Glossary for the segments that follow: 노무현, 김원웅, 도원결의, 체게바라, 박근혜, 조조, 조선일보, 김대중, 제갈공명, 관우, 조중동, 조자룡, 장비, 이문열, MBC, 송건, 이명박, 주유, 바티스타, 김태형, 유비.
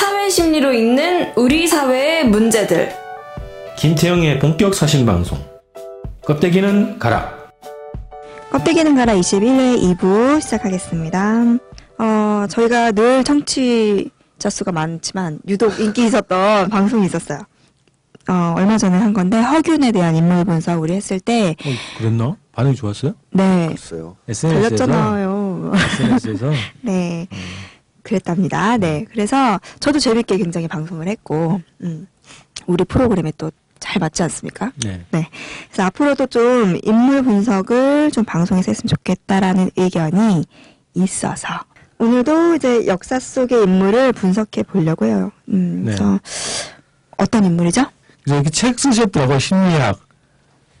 사회심리로 읽는 우리 사회의 문제들. 김태형의 본격 사신방송 껍데기는 가라. 껍데기는 가라 21회 2부 시작하겠습니다. 저희가 늘 청취자 수가 많지만 유독 인기 있었던 방송이 있었어요. 얼마 전에 한 건데 허균에 대한 인물 분석 우리 했을 때 그랬나? 반응이 좋았어요? 네. 글쎄요. SNS에서 달렸잖아요. SNS에서? 네. 그랬답니다. 네. 그래서 저도 재밌게 굉장히 방송을 했고 우리 프로그램에 또 잘 맞지 않습니까? 네. 네. 그래서 앞으로도 좀 인물 분석을 좀 방송에서 했으면 좋겠다라는 의견이 있어서 오늘도 이제 역사 속의 인물을 분석해 보려고 해요. 네. 그래서 어떤 인물이죠? 이렇게 책 쓰셨더라고요. 심리학.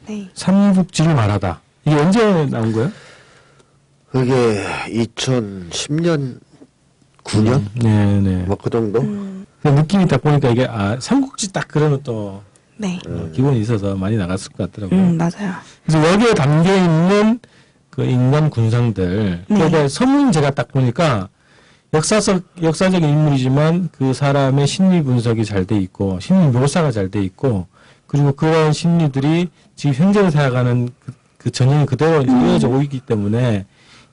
네. 삼국지를 말하다. 이게 언제 나온 거예요? 그게 2010년 9년? 네네. 뭐 그 정도? 느낌이 딱 보니까 이게 삼국지 딱 그러면 또 네. 기본이 있어서 많이 나갔을 것 같더라고요. 맞아요. 그래서 여기에 담겨있는 그 인간 군상들. 네. 그러니까 서문 제가 딱 보니까 역사적인 인물이지만 그 사람의 심리 분석이 잘 돼 있고 심리 묘사가 잘 돼 있고 그리고 그런 심리들이 지금 현재를 살아가는 그 전형이 그대로 이어져 오기 때문에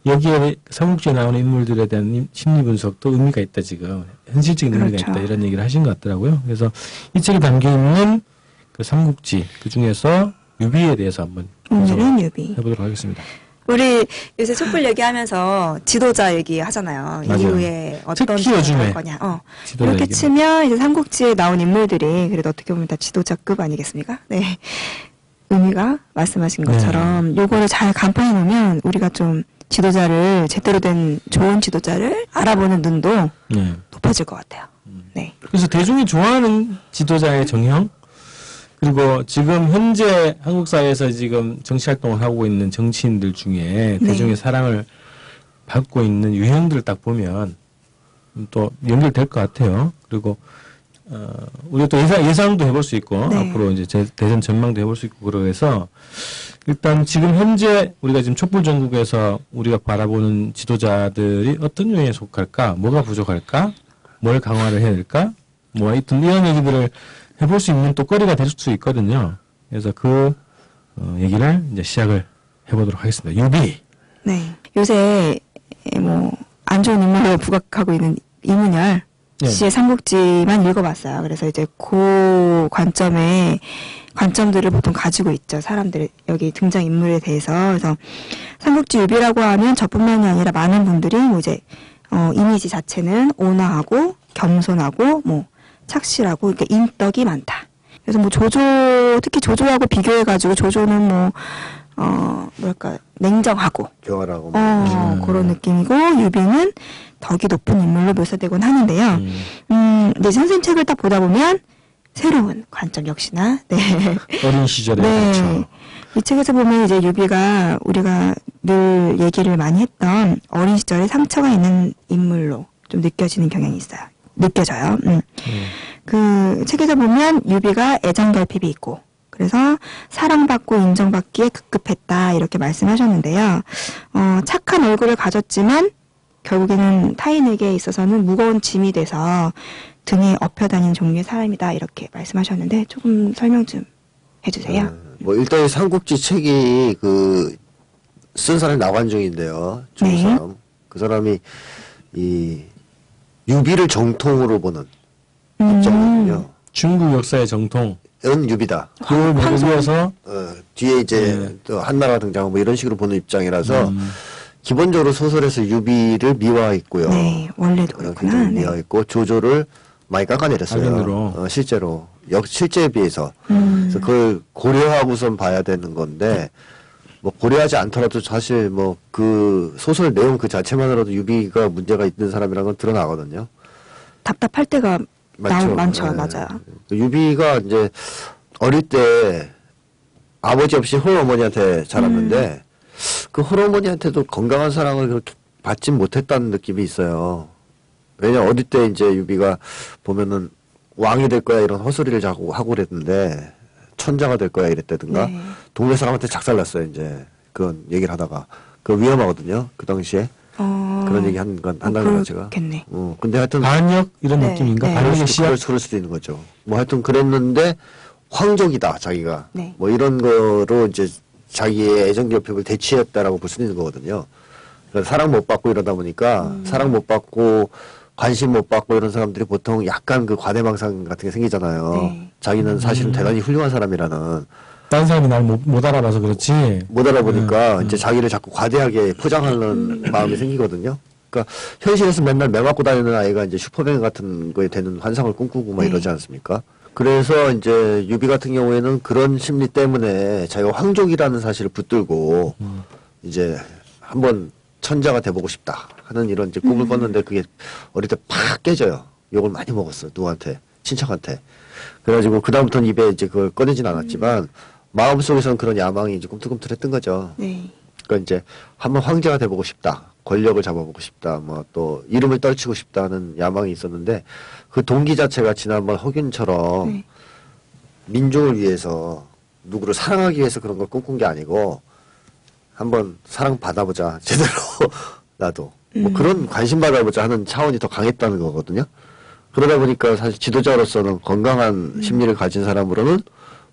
여기에 삼국지에 나오는 인물들에 대한 심리 분석도 의미가 있다 지금 현실적인 그렇죠. 의미가 있다 이런 얘기를 하신 것 같더라고요. 그래서 이 책에 담겨 있는 그 삼국지 그 중에서 유비에 대해서 한번 오늘은 유비 해보도록 하겠습니다. 우리 요새 촛불 얘기하면서 지도자 얘기하잖아요. 이후에 어떤 지도자일 거냐. 지도자 이렇게 얘기하면. 치면 이제 삼국지에 나온 인물들이 그래도 어떻게 보면 다 지도자급 아니겠습니까? 네. 의미가 말씀하신 것처럼 요거를 잘 간파해 놓으면 우리가 좀 지도자를 제대로 된 좋은 지도자를 알아보는 눈도 높아질 것 같아요. 네. 그래서 대중이 좋아하는 지도자의 정형? 그리고 지금 현재 한국 사회에서 지금 정치 활동을 하고 있는 정치인들 중에 대중의 사랑을 받고 있는 유형들을 딱 보면 또 연결될 것 같아요. 그리고 우리가 또 예상도 해볼 수 있고 앞으로 이제 대선 전망도 해볼 수 있고 그래서 일단 지금 현재 우리가 지금 촛불 전국에서 우리가 바라보는 지도자들이 어떤 유형에 속할까, 뭐가 부족할까, 뭘 강화를 해야 될까, 뭐 하여튼 이런 얘기들을 해볼 수 있는 또 거리가 될 수 있거든요. 그래서 그 얘기를 이제 시작을 해보도록 하겠습니다. 유비. 네. 요새 뭐 안 좋은 인물로 부각하고 있는 이문열 씨의 삼국지만 읽어봤어요. 그래서 이제 그 관점들을 보통 가지고 있죠. 사람들이 여기 등장 인물에 대해서. 그래서 삼국지 유비라고 하면 저뿐만이 아니라 많은 분들이 뭐 이제 이미지 자체는 온화하고 겸손하고 뭐. 착실하고 이렇게 인덕이 많다. 그래서 뭐 조조 특히 조조하고 비교해가지고 조조는 뭐 냉정하고 교활하고 그런 느낌이고 유비는 덕이 높은 인물로 묘사되곤 하는데요. 근데 선생님 책을 딱 보다 보면 새로운 관점 역시나 어린 시절에 그렇죠. 이 책에서 보면 이제 유비가 우리가 늘 얘기를 많이 했던 어린 시절에 상처가 있는 인물로 좀 느껴지는 경향이 있어요. 느껴져요. 그 책에서 보면 유비가 애정결핍이 있고 그래서 사랑받고 인정받기에 급급했다 이렇게 말씀하셨는데요. 착한 얼굴을 가졌지만 결국에는 타인에게 있어서는 무거운 짐이 돼서 등에 업혀다닌 종류의 사람이다 이렇게 말씀하셨는데 조금 설명 좀 해주세요. 뭐 일단 삼국지 책이 쓴 사람이 나관중인데요. 사람. 그 사람이 이 유비를 정통으로 보는 입장이거든요. 중국 역사의 정통은 유비다. 그걸 보면서 뒤에 이제 또 한나라 등장하고 뭐 이런 식으로 보는 입장이라서 기본적으로 소설에서 유비를 미화했고요. 네, 원래도 그렇구나. 미화했고 조조를 많이 깎아내렸어요. 실제로 실제에 비해서 그래서 그걸 고려하고선 봐야 되는 건데 뭐 고려하지 않더라도 사실 뭐 그 소설 내용 그 자체만으로도 유비가 문제가 있는 사람이라는 건 드러나거든요. 답답할 때가 많죠. 네. 맞아요. 유비가 이제 어릴 때 아버지 없이 홀어머니한테 자랐는데 그 홀어머니한테도 건강한 사랑을 그렇게 받지 못했다는 느낌이 있어요. 왜냐면 어릴 때 이제 유비가 보면은 왕이 될 거야 이런 헛소리를 자꾸 하고 그랬는데 천자가 될 거야 이랬다든가 동네 사람한테 작살났어요. 이제 그런 얘기를 하다가 그 위험하거든요. 그 당시에 그런 얘기 한 건 한다는 거라 제가. 근데 하여튼 반역 이런 네. 느낌인가? 네. 반역의 시야 그럴 수도 있는 거죠. 뭐 하여튼 그랬는데 황족이다 자기가. 네. 뭐 이런 거로 이제 자기의 애정 결핍을 대치했다라고 볼 수 있는 거거든요. 그러니까 사랑 못 받고 이러다 보니까 사랑 못 받고 관심 못 받고 이런 사람들이 보통 약간 그 과대망상 같은 게 생기잖아요. 네. 자기는 사실은 대단히 훌륭한 사람이라는. 다른 사람이 날 못 알아봐서 그렇지. 못 알아보니까 이제 자기를 자꾸 과대하게 포장하는 마음이 생기거든요. 그러니까 현실에서 맨날 매 맞고 다니는 아이가 이제 슈퍼맨 같은 거에 되는 환상을 꿈꾸고 막 이러지 않습니까? 그래서 이제 유비 같은 경우에는 그런 심리 때문에 자기가 황족이라는 사실을 붙들고 이제 한번 천자가 돼보고 싶다 하는 이런 이제 꿈을 꿨는데 그게 어릴 때 팍 깨져요. 욕을 많이 먹었어. 누구한테. 친척한테. 그래가지고 그다음부터는 입에 이제 그걸 꺼내진 않았지만 마음속에서는 그런 야망이 이제 꿈틀꿈틀했던 거죠. 네. 그러니까 이제 한번 황제가 돼보고 싶다. 권력을 잡아보고 싶다. 뭐 또 이름을 떨치고 싶다는 야망이 있었는데 그 동기 자체가 지난번 허균처럼 네. 민족을 위해서 누구를 사랑하기 위해서 그런 걸 꿈꾼 게 아니고 한번 사랑 받아보자. 제대로 나도. 뭐 그런 관심 받아보자 하는 차원이 더 강했다는 거거든요. 그러다 보니까 사실 지도자로서는 건강한 심리를 가진 사람으로는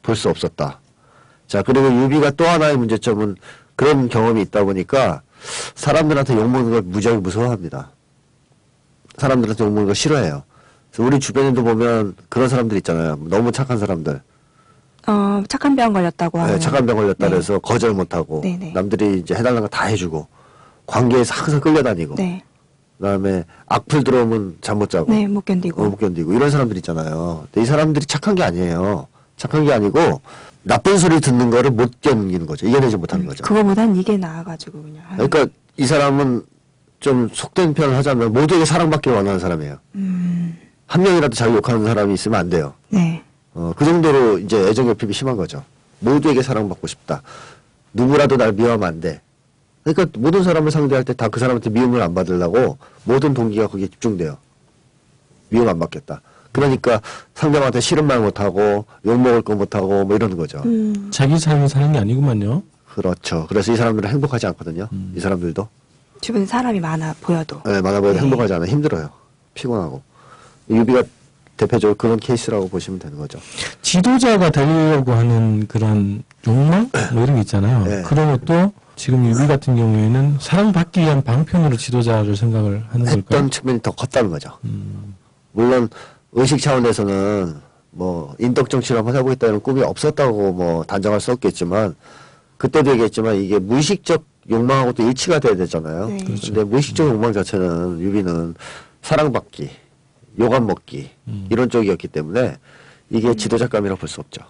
볼 수 없었다. 자, 그리고 유비가 또 하나의 문제점은 그런 경험이 있다 보니까 사람들한테 욕먹는 걸 무지하게 무서워합니다. 사람들한테 욕먹는 걸 싫어해요. 그래서 우리 주변에도 보면 그런 사람들 있잖아요. 너무 착한 사람들. 착한 병 걸렸다고 하는. 네, 착한 병 걸렸다 그래서 네. 거절 못하고 네네. 남들이 이제 해달라는 거 다 해주고 관계에서 항상 끌려다니고 네. 그다음에 악플 들어오면 잠 못 자고 네, 못 견디고 못 견디고 이런 사람들 있잖아요. 근데 이 사람들이 착한 게 아니에요. 착한 게 아니고 나쁜 소리 듣는 거를 못 견디는 거죠. 이겨내지 못하는 거죠. 그거보단 이게 나아가지고 그냥. 그러니까 이 사람은 좀 속된 표현을 하자면 모두에게 사랑받길 원하는 사람이에요. 한 명이라도 자기 욕하는 사람이 있으면 안 돼요. 네. 그 정도로 이제 애정 결핍이 심한 거죠. 모두에게 사랑받고 싶다. 누구라도 날 미워하면 안 돼. 그러니까 모든 사람을 상대할 때 다 그 사람한테 미움을 안 받으려고 모든 동기가 거기에 집중돼요. 미움 안 받겠다. 그러니까 상대방한테 싫은 말 못하고 욕먹을 거 못하고 뭐 이러는 거죠. 자기 삶을 사는 게 아니구만요. 그렇죠. 그래서 이 사람들은 행복하지 않거든요. 이 사람들도. 주변에 사람이 많아 보여도. 네. 많아 보여도 네. 행복하지 않아요. 힘들어요. 피곤하고. 유비가 대표적으로 그런 케이스라고 보시면 되는 거죠. 지도자가 되려고 하는 그런 욕망? 뭐 이런 게 있잖아요. 네. 그런 것도 지금 유비 같은 경우에는 사랑받기 위한 방편으로 지도자를 생각을 하는 걸까요? 했던 측면이 더 컸다는 거죠. 물론 의식 차원에서는 뭐 인덕 정치를 한번 해보겠다는 꿈이 없었다고 뭐 단정할 수 없겠지만 그때도 얘기했지만 이게 무의식적 욕망하고도 일치가 돼야 되잖아요. 네. 그런데 그렇죠. 무의식적 욕망 자체는 유비는 사랑받기, 욕 안 먹기 이런 쪽이었기 때문에 이게 지도자감이라고 볼 수 없죠.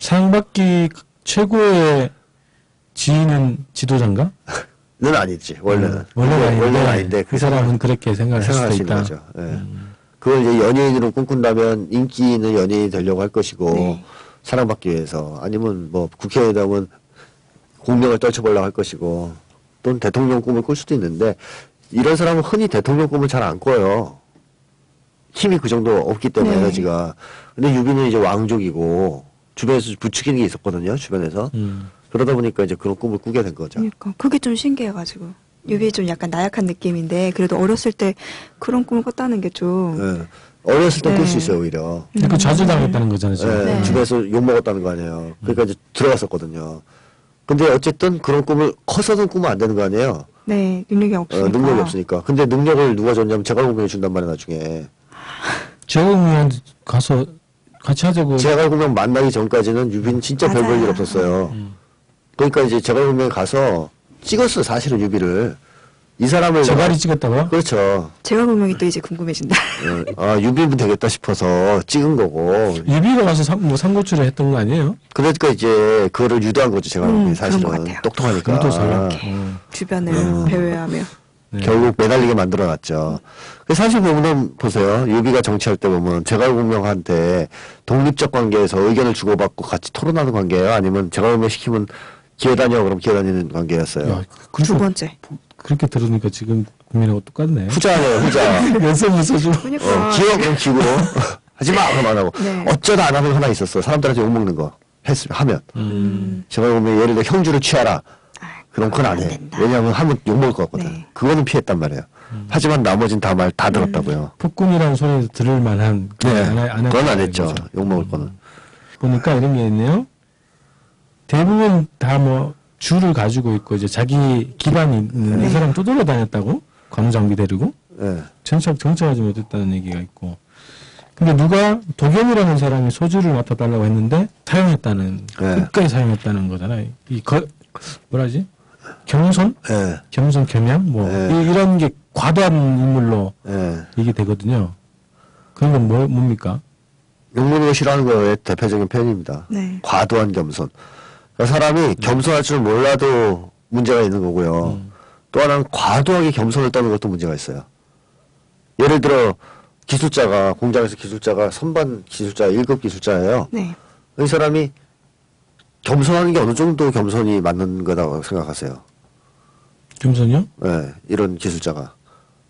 사랑받기 최고의 지인은 지도자인가? 는 아니지 원래는. 원래는 아닌데 그 사람은 그렇게 생각할 수도 있다. 거죠. 네. 그걸 이제 연예인으로 꿈꾼다면 인기 있는 연예인이 되려고 할 것이고 네. 사랑받기 위해서 아니면 뭐 국회의원이다 보면 공명을 떨쳐보려고 할 것이고 또는 대통령 꿈을 꿀 수도 있는데 이런 사람은 흔히 대통령 꿈을 잘 안 꿔요. 힘이 그 정도 없기 때문에 네. 에너지가. 근데 유비는 이제 왕족이고 주변에서 부추기는 게 있었거든요. 주변에서. 그러다 보니까 이제 그런 꿈을 꾸게 된 거죠. 그러니까 그게 좀 신기해가지고 유비 좀 약간 나약한 느낌인데 그래도 어렸을 때 그런 꿈을 꿨다는 게 좀 네. 어렸을 때 꿀 수 네. 있어요 오히려. 그러니까 좌절당했다는 거잖아요. 네. 네. 집에서 욕 먹었다는 거 아니에요. 그러니까 이제 들어갔었거든요. 근데 어쨌든 그런 꿈을 커서는 꾸면 안 되는 거 아니에요. 네, 능력이 없으니까. 능력이 없으니까. 근데 능력을 누가 줬냐면 제갈공명이 준단 말이에요 나중에. 제갈공명 가서 같이 하자고. 제갈공명 만나기 전까지는 유비는 진짜 별 볼 일 없었어요. 그러니까 이제 제갈공명에 가서 찍었어 사실은 유비를 이 사람을 제갈이 찍었다고요? 그렇죠. 제갈공명이 또 이제 궁금해진다. 아 유비면 되겠다 싶어서 찍은 거고. 유비가 가서 뭐 삼고추를 했던 거 아니에요? 그러니까 이제 그거를 유도한 거죠 제갈공명이 사실은 똑똑하니까. 이렇게 주변을 배회하며 네. 결국 매달리게 만들어놨죠. 사실 보면 보세요 유비가 정치할 때 보면 제갈공명한테 독립적 관계에서 의견을 주고받고 같이 토론하는 관계예요? 아니면 제갈공명 시키면 기회 다녀 그럼 기회 다니는 관계였어요. 야, 두 번째. 그렇게 들으니까 지금 국민하고 똑같네. 후자네요, 후자. 연습을 써주고. 기회 그럼 기고 하지 마 그럼 안 하고. 네. 어쩌다 안 하면 하나 있었어. 사람들한테 욕 먹는 거 하면. 제가 보면 예를 들어 형주를 취하라. 그럼 그건 안 해. 왜냐하면 하면 욕먹을 것 같거든. 네. 그거는 피했단 말이에요. 하지만 나머진 다 말 다 들었다고요. 폭군이라는 소리 들을 만한. 네. 그건 안 했죠. 욕먹을 거는. 보니까 이런 게 있네요. 대부분 다 뭐 주를 가지고 있고 이제 자기 기반이 있는 네. 사람 떠돌아 다녔다고. 관우 장비 데리고. 네. 전척 정착하지 못했다는 얘기가 있고. 근데 누가 도겸이라는 사람이 소주를 맡아달라고 했는데 사용했다는. 네. 끝까지 사용했다는 거잖아요. 이 뭐라지? 겸손? 네. 겸손 겸양? 뭐 네. 이런 게 과도한 인물로 네. 이게 되거든요. 그런 건 뭡니까? 용문이가 싫어하는 거의 대표적인 표현입니다. 네. 과도한 겸손. 그러니까 사람이 겸손할 줄 몰라도 문제가 있는 거고요. 또 하나는 과도하게 겸손을 떠는 것도 문제가 있어요. 예를 들어 기술자가 공장에서 기술자가 선반 기술자 1급 기술자예요. 네. 이 사람이 겸손하는 게 어느 정도 겸손이 맞는 거라고 생각하세요? 겸손이요? 네. 이런 기술자가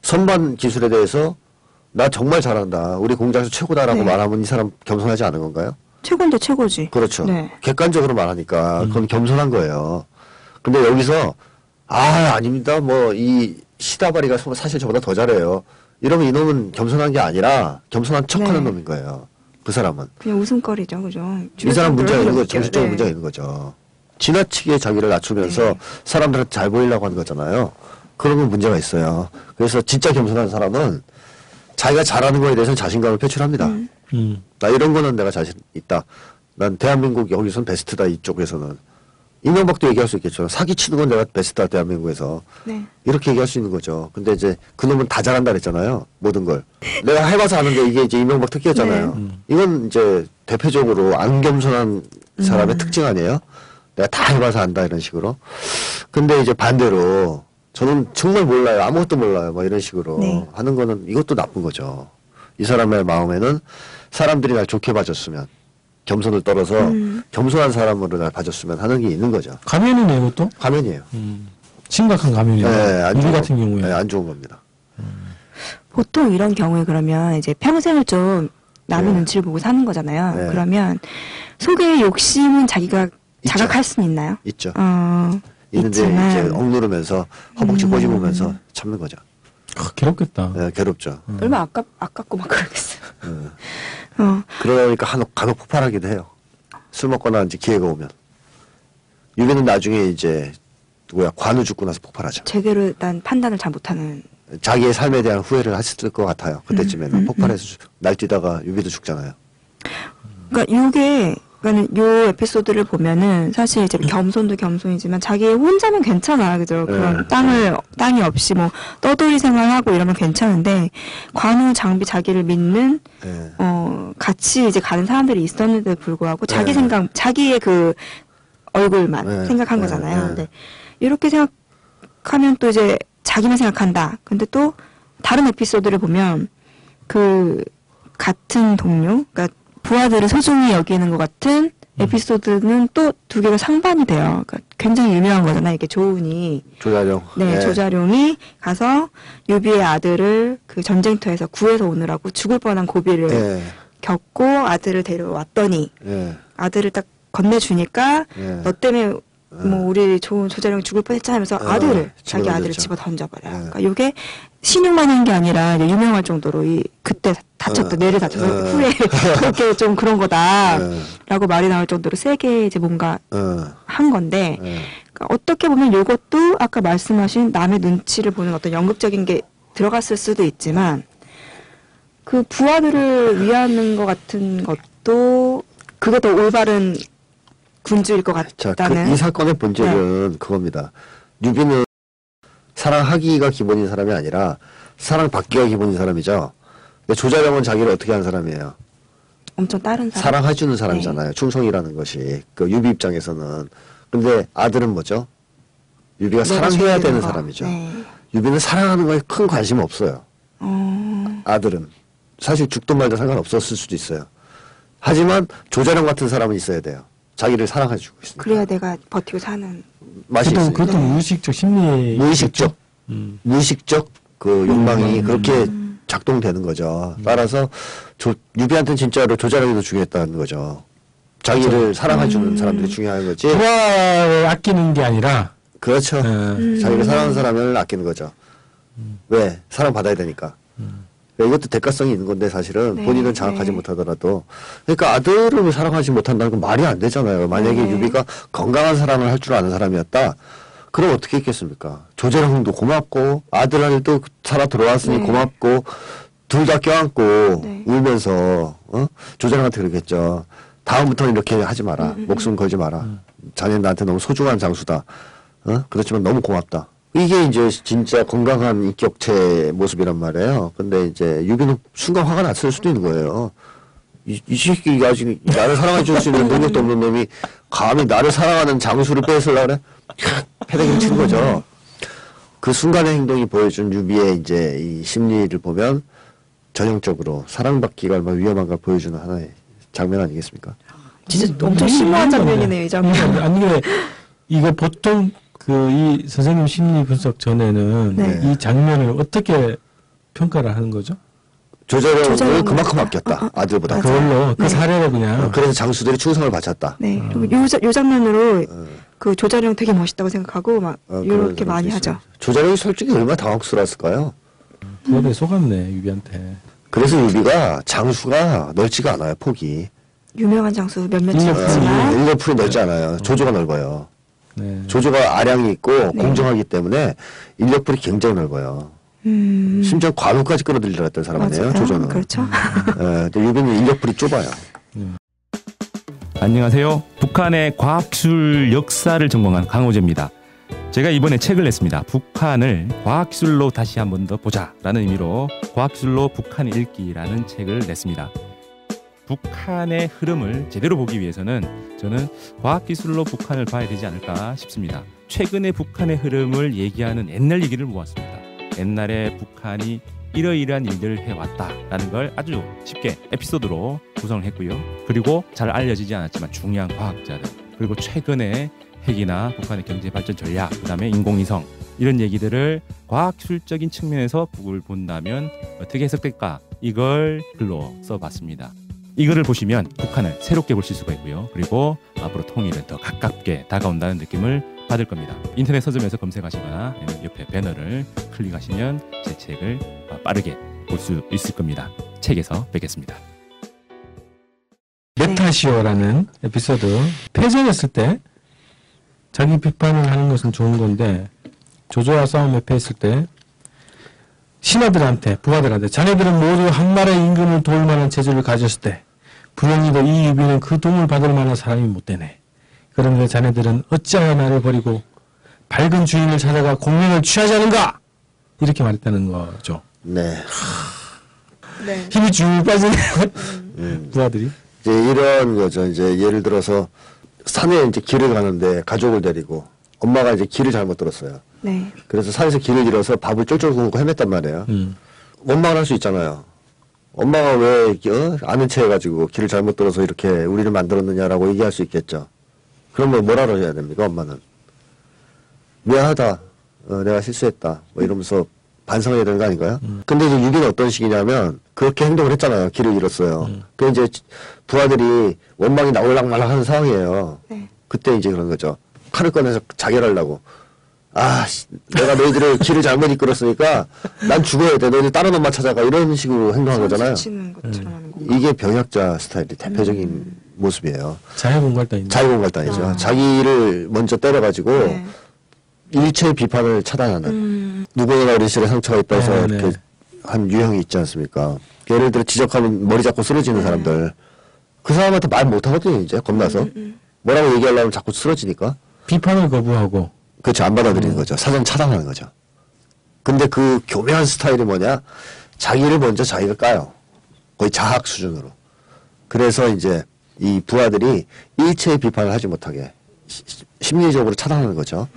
선반 기술에 대해서 나 정말 잘한다. 우리 공장에서 최고다라고 네. 말하면 이 사람 겸손하지 않은 건가요? 최고인데 최고지. 그렇죠. 네. 객관적으로 말하니까 그건 겸손한 거예요. 근데 여기서 아 아닙니다. 뭐 이 시다바리가 사실 저보다 더 잘해요. 이러면 이놈은 겸손한 게 아니라 겸손한 척하는 네. 놈인 거예요. 그 사람은. 그냥 웃음거리죠. 그죠. 이 사람 문제가 있는 거죠. 정신적인 네. 문제가 있는 거죠. 지나치게 자기를 낮추면서 네. 사람들한테 잘 보이려고 하는 거잖아요. 그런 건 문제가 있어요. 그래서 진짜 겸손한 사람은 자기가 잘하는 거에 대해서는 자신감을 표출합니다. 나 이런 거는 내가 자신 있다. 난 대한민국 여기선 베스트다. 이쪽에서는. 이명박도 얘기할 수 있겠죠. 사기치는 건 내가 베스트다. 대한민국에서. 네. 이렇게 얘기할 수 있는 거죠. 근데 이제 그놈은 다 잘한다 그랬잖아요. 모든 걸. 내가 해봐서 아는 게 이게 이제 이명박 특기였잖아요. 네. 이건 이제 대표적으로 안 겸손한 사람의 특징 아니에요? 내가 다 해봐서 안다. 이런 식으로. 근데 이제 반대로 저는 정말 몰라요. 아무것도 몰라요. 막 이런 식으로 네. 하는 거는 이것도 나쁜 거죠. 이 사람의 마음에는 사람들이 날 좋게 봐줬으면 겸손을 떨어서 겸손한 사람으로 날 봐줬으면 하는 게 있는 거죠. 가면이네요. 이것도? 가면이에요. 심각한 가면이에요. 네, 안 좋은, 같은 경우에. 네, 안 좋은 겁니다. 보통 이런 경우에 그러면 이제 평생을 좀 남의 네. 눈치를 보고 사는 거잖아요. 네. 그러면 속의 욕심은 자기가 있죠. 자각할 수는 있나요? 있죠. 있는데 있지만. 이제 억누르면서 허벅지 꼬집으면서 참는 거죠. 괴롭겠다. 네, 괴롭죠. 얼마 아깝고 막 그러겠어요. 그러다 보니까 간혹 폭발하기도 해요. 술 먹거나 이제 기회가 오면. 유비는 나중에 이제 관우 죽고 나서 폭발하죠. 제대로 일단 판단을 잘 못하는. 자기의 삶에 대한 후회를 하셨을 것 같아요. 그때쯤에는 폭발해서 날뛰다가 유비도 죽잖아요. 그러니까 이게. 그러니까 요 에피소드를 보면은 사실 이제 겸손도 겸손이지만 자기 혼자면 괜찮아, 그죠? 그런 네. 땅이 없이 뭐 떠돌이 생활하고 이러면 괜찮은데 관우 장비 자기를 믿는 네. 같이 이제 가는 사람들이 있었는데도 불구하고 네. 자기 생각, 자기의 그 얼굴만 네. 생각한 거잖아요. 네. 근데 이렇게 생각하면 또 이제 자기만 생각한다. 근데 또 다른 에피소드를 보면 그 같은 동료, 그러니까 부하들을 소중히 여기는 것 같은 에피소드는 또 두 개가 상반이 돼요. 그러니까 굉장히 유명한 거잖아요. 이게 조운이. 조자룡. 네, 네, 조자룡이 가서 유비의 아들을 그 전쟁터에서 구해서 오느라고 죽을 뻔한 고비를 네. 겪고 아들을 데려왔더니 네. 아들을 딱 건네주니까 네. 너 때문에 뭐 우리 좋은 조자룡 죽을 뻔했잖아 하면서 아들을 자기 아들을 집어 던져버려요. 네. 그러니까 이게 신용만 한 게 아니라 유명할 정도로 이 그때 다쳤다 뇌를 다쳐서 후에 그렇게 좀 그런 거다라고 말이 나올 정도로 세게 이제 뭔가 한 건데 그러니까 어떻게 보면 이것도 아까 말씀하신 남의 눈치를 보는 어떤 연극적인 게 들어갔을 수도 있지만 그 부하들을 위하는 것 같은 것도 그게 더 올바른 군주일 것 같다는. 이 사건의 본질은 네. 그겁니다. 유비는 사랑하기가 기본인 사람이 아니라 사랑받기가 기본인 사람이죠. 근데 조자룡은 자기를 어떻게 한 사람이에요? 엄청 다른 사람. 사랑해주는 사람이잖아요. 네. 충성이라는 것이. 그 유비 입장에서는. 근데 아들은 뭐죠? 유비가 사랑해야 되는 거. 사람이죠. 네. 유비는 사랑하는 거에 큰 관심 없어요. 아들은. 사실 죽든 말든 상관없었을 수도 있어요. 하지만 조자룡 같은 사람은 있어야 돼요. 자기를 사랑해주고 있습니다. 그래야 내가 버티고 사는 맛이 있어요. 그것도 무의식적 심리. 무의식적. 무의식적 그 욕망이 그렇게 작동되는 거죠. 따라서 유비한테는 진짜로 조자룡이도 중요했다는 거죠. 자기를 사랑해주는 사람들이 중요한 거지. 부하를 아끼는 게 아니라 그렇죠. 자기가 사랑하는 사람을 아끼는 거죠. 왜? 사랑 받아야 되니까. 이것도 대가성이 있는 건데 사실은 네, 본인은 장악하지 네, 못하더라도. 그러니까 아들을 사랑하지 못한다는 건 말이 안 되잖아요. 만약에 네, 유비가 건강한 사랑을 할 줄 아는 사람이었다 그럼 어떻게 했겠습니까? 조자룡도 고맙고 아들한테도 살아 돌아왔으니 네, 고맙고 둘 다 껴안고 네, 울면서 어? 조자룡한테 그러겠죠. 다음부터는 이렇게 하지 마라. 목숨 걸지 마라. 자네는 나한테 너무 소중한 장수다. 어? 그렇지만 너무 고맙다. 이게 이제 진짜 건강한 인격체의 모습이란 말이에요. 근데 이제 유비는 순간 화가 났을 수도 있는 거예요. 이 새끼가 아직 나를 사랑해 줄 수 있는 능력도 없는 놈이 감히 나를 사랑하는 장수를 뺏으려고 그래? 패대기를 치는 거죠. 그 순간의 행동이 보여준 유비의 이제 이 심리를 보면 전형적으로 사랑받기가 얼마나 위험한가 보여주는 하나의 장면 아니겠습니까? 진짜 엄청 심오한 장면이네요, 이 장면. 아니, 그래. 이거 보통 이 선생님 심리 분석 전에는 네, 이 장면을 어떻게 평가를 하는 거죠? 조자룡을 그만큼 아꼈다. 아들보다. 맞아요. 그걸로 그 네, 사례로 그냥. 그래서 장수들이 충성을 바쳤다. 네. 그리고 요 장면으로 그 조자룡 되게 멋있다고 생각하고 막 이렇게 많이 하죠. 조자룡이 솔직히 얼마나 당황스러웠을까요? 그거에 속았네 유비한테. 그래서 유비가 장수가 넓지가 않아요 폭이. 유명한 장수 몇몇이 없지만 일러풀이 넓지 않아요. 조조가 넓어요. 네. 조조가 아량이 있고 네, 공정하기 때문에 인력풀이 굉장히 넓어요. 심지어 관우까지 끌어들이려 했던 사람 아니에요, 조조는. 그렇죠. 네, 유비는 인력풀이 좁아요. 안녕하세요. 북한의 과학기술 역사를 전공한 강호재입니다. 제가 이번에 책을 냈습니다. 북한을 과학기술로 다시 한 번 더 보자라는 의미로 과학기술로 북한 읽기라는 책을 냈습니다. 북한의 흐름을 제대로 보기 위해서는 저는 과학기술로 북한을 봐야 되지 않을까 싶습니다. 최근에 북한의 흐름을 얘기하는 옛날 얘기를 모았습니다. 옛날에 북한이 이러이러한 일들을 해왔다라는 걸 아주 쉽게 에피소드로 구성을 했고요. 그리고 잘 알려지지 않았지만 중요한 과학자들, 그리고 최근에 핵이나 북한의 경제발전 전략, 그다음에 인공위성 이런 얘기들을 과학기술적인 측면에서 북을 본다면 어떻게 해석될까, 이걸 글로 써봤습니다. 이거를 보시면 북한을 새롭게 보실 수가 있고요. 그리고 앞으로 통일은 더 가깝게 다가온다는 느낌을 받을 겁니다. 인터넷 서점에서 검색하시거나 옆에 배너를 클릭하시면 제 책을 빠르게 볼 수 있을 겁니다. 책에서 뵙겠습니다. 메타시어라는 에피소드. 패전했을 때 자기 비판을 하는 것은 좋은 건데, 조조와 싸움에 패했을 때 신하들한테, 부하들한테 자네들은 모두 한 나라의 임금을 도울 만한 재주를 가졌을 때 불행히도 이 유비는 그 도움을 받을 만한 사람이 못 되네. 그런데 자네들은 어찌하여 나를 버리고 밝은 주인을 찾아가 공명을 취하자는가, 이렇게 말했다는 거죠. 네. 네. 힘이 쭉 빠지네요. 부하들이. 이제 이런 거죠. 이제 예를 들어서 산에 이제 길을 가는데 가족을 데리고 엄마가 이제 길을 잘못 들었어요. 네. 그래서 산에서 길을 잃어서 밥을 쫄쫄 굶고 헤맸단 말이에요. 원망을 할 수 있잖아요. 엄마가 왜 아는 체 해가지고 길을 잘못 들어서 이렇게 우리를 만들었느냐라고 얘기할 수 있겠죠. 그러면 뭐라고 해야 됩니까, 엄마는? 미안하다. 내가 실수했다. 뭐 이러면서 반성해야 되는 거 아닌가요? 근데 이제 유비는 어떤 식이냐면 그렇게 행동을 했잖아요. 길을 잃었어요. 그 이제 부하들이 원망이 나올락 말락 하는 상황이에요. 네. 그때 이제 그런 거죠. 칼을 꺼내서 자결하려고. 아, 내가 너희들을 길을 잘못 이끌었으니까 난 죽어야 돼. 너희들 다른 엄마 찾아가. 이런 식으로 행동한 거잖아요. 이게 병약자 스타일의 대표적인 모습이에요. 자유공갈단이죠. 자유공갈단이죠. 자기를 먼저 때려가지고 네, 일체의 비판을 차단하는. 누구나 우리 실에 상처가 있다 해서 네, 이렇게 한 유형이 있지 않습니까? 예를 들어 지적하면 머리 잡고 쓰러지는 사람들. 그 사람한테 말 못하거든요. 이제 겁나서. 뭐라고 얘기하려면 자꾸 쓰러지니까. 비판을 거부하고. 그렇죠. 안 받아들이는 거죠. 사전 차단하는 거죠. 근데 그 교묘한 스타일이 뭐냐, 자기를 먼저 자기가 까요. 거의 자학 수준으로. 그래서 이제 이 부하들이 일체의 비판을 하지 못하게 심리적으로 차단하는 거죠.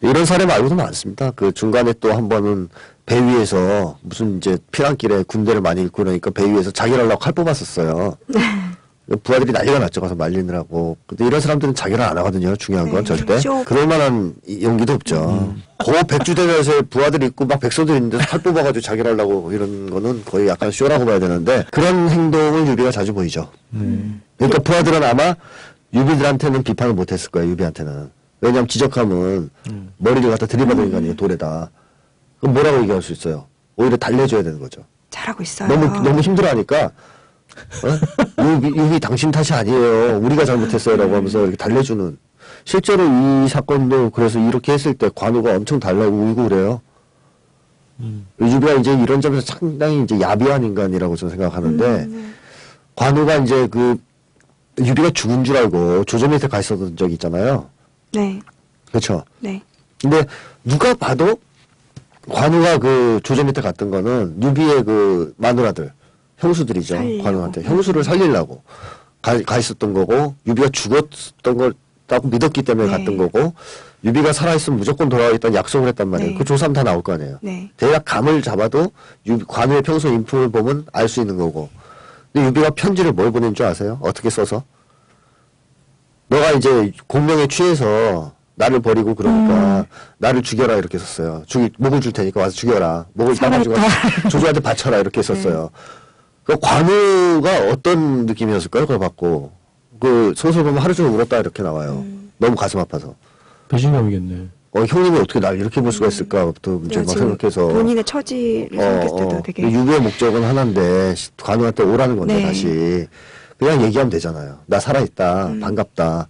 이런 사례 말고도 많습니다. 그 중간에 또 한 번은 배 위에서 무슨 이제 피란길에 군대를 많이 잃고 그러니까 배 위에서 자결하려고 칼 뽑았었어요. 부하들이 난리가 났죠. 가서 말리느라고. 근데 이런 사람들은 자결을 안 하거든요. 중요한 건 네, 절대. 그럴 만한 용기도 없죠. 고 백주대에서 부하들이 있고 막 백성들이 있는데 칼 뽑아가지고 자결하려고 이런 거는 거의 약간 쇼라고 봐야 되는데, 그런 행동을 유비가 자주 보이죠. 그러니까 부하들은 아마 유비들한테는 비판을 못했을 거예요. 유비한테는. 왜냐하면 지적하면 머리를 갖다 들이받으니까 돌에다. 그럼 뭐라고 얘기할 수 있어요? 오히려 달래줘야 되는 거죠. 잘하고 있어요. 너무 힘들어하니까 유비 당신 탓이 아니에요. 우리가 잘못했어요. 라고 하면서 이렇게 달래주는. 실제로 이 사건도 그래서 이렇게 했을 때 관우가 엄청 달라고 울고 그래요. 유비가 이제 이런 점에서 상당히 이제 야비한 인간이라고 저는 생각하는데 관우가 이제 그 유비가 죽은 줄 알고 조조 밑에 가 있었던 적이 있잖아요. 네. 그렇죠. 네. 근데 누가 봐도 관우가 그 조조 밑에 갔던 거는 유비의 그 마누라들 형수들이죠. 살리려고. 관우한테 형수를 살리려고 가 있었던 거고 유비가 죽었던 걸 라고 믿었기 때문에 네. 갔던 거고 유비가 살아있으면 무조건 돌아가겠다는 약속을 했단 말이에요. 네. 그 조사하면 다 나올 거 아니에요. 네. 대략 감을 잡아도 관우의 평소 인품을 보면 알 수 있는 거고. 근데 유비가 편지를 뭘 보낸 줄 아세요? 어떻게 써서? 너가 이제 공명에 취해서 나를 버리고 그러니까 나를 죽여라 이렇게 썼어요. 목을 줄 테니까 와서 죽여라. 목을 따가지고 조조한테 바쳐라 이렇게 썼어요. 네. 관우가 어떤 느낌이었을까요? 그걸 받고. 그 소설 보면 하루 종일 울었다 이렇게 나와요. 너무 가슴 아파서. 배신감이겠네. 형님이 어떻게 날 이렇게 볼 수가 있을까부터 문제를 막 생각해서. 본인의 처지를 생각했을 때도 되게. 유비의 목적은 하나인데 관우한테 오라는 건데 네. 다시. 그냥 얘기하면 되잖아요. 나 살아있다. 반갑다.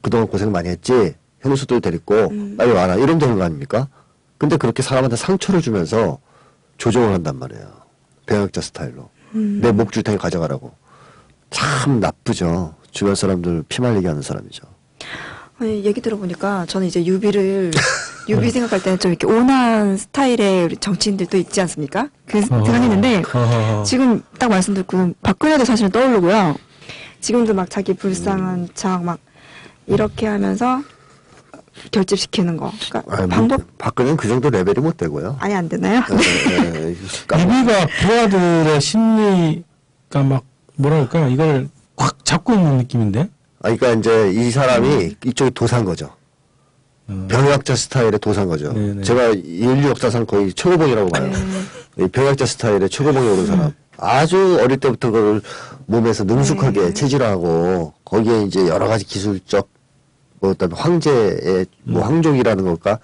그동안 고생 많이 했지. 형수들 데리고 빨리 와라. 이러면 되는 거 아닙니까? 근데 그렇게 사람한테 상처를 주면서 조정을 한단 말이에요. 배역자 스타일로. 내 목 줄 테니 가져가라고. 참 나쁘죠. 주변 사람들 피말리게 하는 사람이죠. 아니, 얘기 들어보니까 저는 이제 유비 생각할 때는 좀 이렇게 온화한 스타일의 우리 정치인들도 있지 않습니까? 그 생각했는데 지금 딱 말씀 듣고 박근혜도 사실은 떠오르고요. 지금도 막 자기 불쌍한 척 막 이렇게 하면서 결집시키는 거. 그러니까 아니, 박근혜는 그 정도 레벨이 못 되고요. 아니 안 되나요? 유비가 부하들의 심리가 막 뭐랄까 이걸 확 잡고 있는 느낌인데? 아, 그러니까 이제 이 사람이 이쪽에 도산 거죠. 병역자 스타일의 도산 거죠. 네네. 제가 인류 역사상 거의 최고봉이라고 봐요. 이 병역자 스타일의 최고봉에 오른 사람. 아주 어릴 때부터 그걸 몸에서 능숙하게 체질화하고 거기에 이제 여러 가지 기술적 뭐 어떤 황제의 뭐 황족이라는 걸까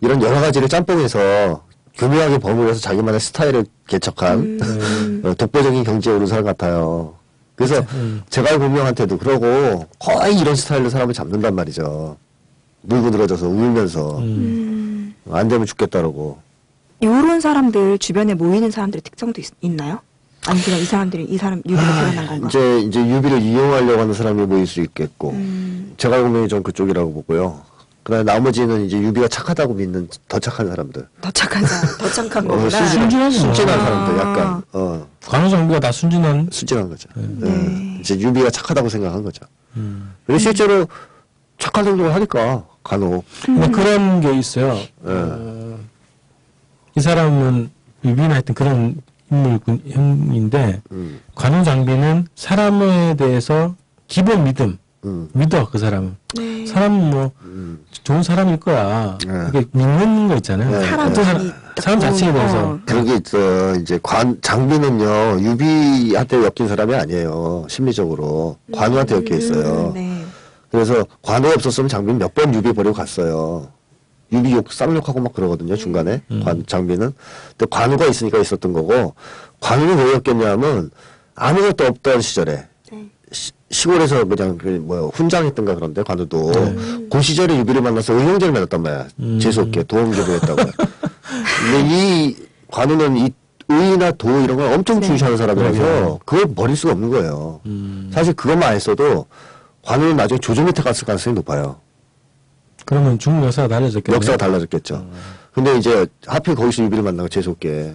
이런 여러 가지를 짬뽕해서 교묘하게 버무려서 자기만의 스타일을 개척한 독보적인 경지에 오른 사람 같아요. 그래서 제갈공명한테도 그러고 거의 이런 스타일로 사람을 잡는단 말이죠. 물고 늘어져서 울면서 안 되면 죽겠다라고. 이런 사람들 주변에 모이는 사람들의 특성도 있나요? 아니 그냥 이 사람들이 이 사람 유비를 표현한 건가? 이제 유비를 이용하려고 하는 사람이 모일 수 있겠고 제갈공명이 전 그쪽이라고 보고요. 그다음에 나머지는 이제 유비가 착하다고 믿는 더 착한 사람들. 더 착한 거구나. 순진한 사람들 약간. 관우 장비가 다 순진한 거죠. 네. 이제 유비가 착하다고 생각한 거죠. 근데 실제로 착한 행동을 하니까 간혹. 근데 그런 게 있어요. 이 사람은 유비나 하여튼 그런 인물인데 관우 장비는 사람에 대해서 기본 믿음. 믿어 그 사람은. 네. 사람은 뭐 좋은 사람일 거야. 이게 믿는 거 있잖아요. 네. 사람 자체에 대해서. 그게 있어. 이제 장비는요 유비한테 엮인 사람이 아니에요. 심리적으로 관우한테 엮여 있어요. 네. 그래서 관우 없었으면 장비는 몇 번 유비 버리고 갔어요. 유비 쌍욕하고 막 그러거든요 중간에 장비는. 근데 관우가 있으니까 있었던 거고 관우는 왜 엮였냐면 아무것도 없던 시절에. 시골에서 그냥 뭐 훈장했던가 그런데 관우도 그 시절에 유비를 만나서 의형제를 맺었단 말이야. 재수없게 도원결의 했다고. 근데 이 관우는 이 의나 도 이런 걸 엄청 중시하는 사람이라서 그걸 버릴 수가 없는 거예요. 사실 그것만 안 했어도 관우는 나중에 조조 밑에 갔을 가능성이 높아요. 그러면 중국 역사가 달라졌겠죠. 근데 이제 하필 거기서 유비를 만나고 재수없게.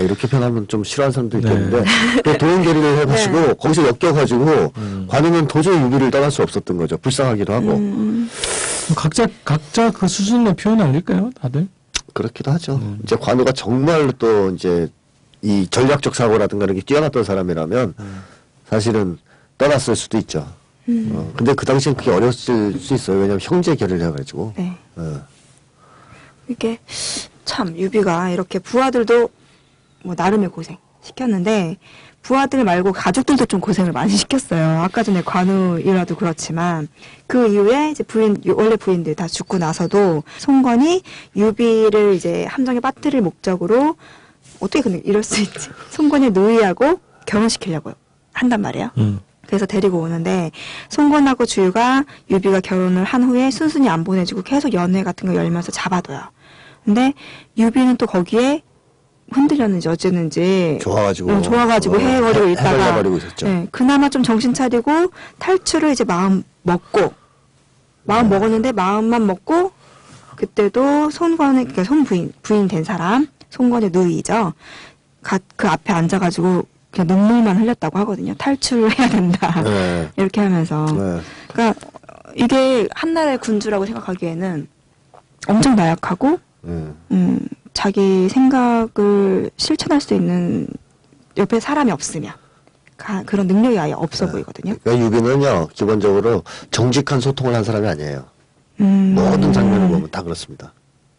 이렇게 표현하면 좀 싫어하는 사람도 있겠는데 네. 도원결의를 해가지고 네. 거기서 엮여가지고 관우는 도저히 유비를 떠날 수 없었던 거죠. 불쌍하기도 하고. 각자 그 수준의 표현 아닐까요? 다들? 그렇기도 하죠. 이제 관우가 정말로 또 이제 이 전략적 사고라든가 이렇게 뛰어났던 사람이라면 사실은 떠났을 수도 있죠. 근데 그 당시엔 그게 어려웠을 수 있어요. 왜냐면 형제 결의를 해가지고. 네. 이게 참 유비가 이렇게 부하들도 뭐 나름의 고생 시켰는데 부하들 말고 가족들도 좀 고생을 많이 시켰어요. 아까 전에 관우이라도 그렇지만 그 이후에 이제 부인, 원래 부인들 다 죽고 나서도 송건이 유비를 이제 함정에 빠뜨릴 목적으로 어떻게 근데 이럴 수 있지? 송건이 누이하고 결혼시키려고 한단 말이에요. 그래서 데리고 오는데 송건하고 주유가 유비가 결혼을 한 후에 순순히 안 보내주고 계속 연회 같은 거 열면서 잡아둬요. 근데 유비는 또 거기에 흔들렸는지 어쨌는지 좋아가지고 헤어버리고 있다가 네, 그나마 좀 정신 차리고 탈출을 이제 마음 먹었는데 마음만 먹고 그때도 송건의 그러니까 부인 된 사람 송건의 누이죠. 그 앞에 앉아가지고 그냥 눈물만 흘렸다고 하거든요. 탈출해야 된다 네. 이렇게 하면서 네. 그러니까 이게 한 나라의 군주라고 생각하기에는 엄청 나약하고 자기 생각을 실천할 수 있는 옆에 사람이 없으면 그런 능력이 아예 없어 네. 보이거든요. 그러니까 유비는요 기본적으로 정직한 소통을 한 사람이 아니에요. 모든 장면을 보면 다 그렇습니다.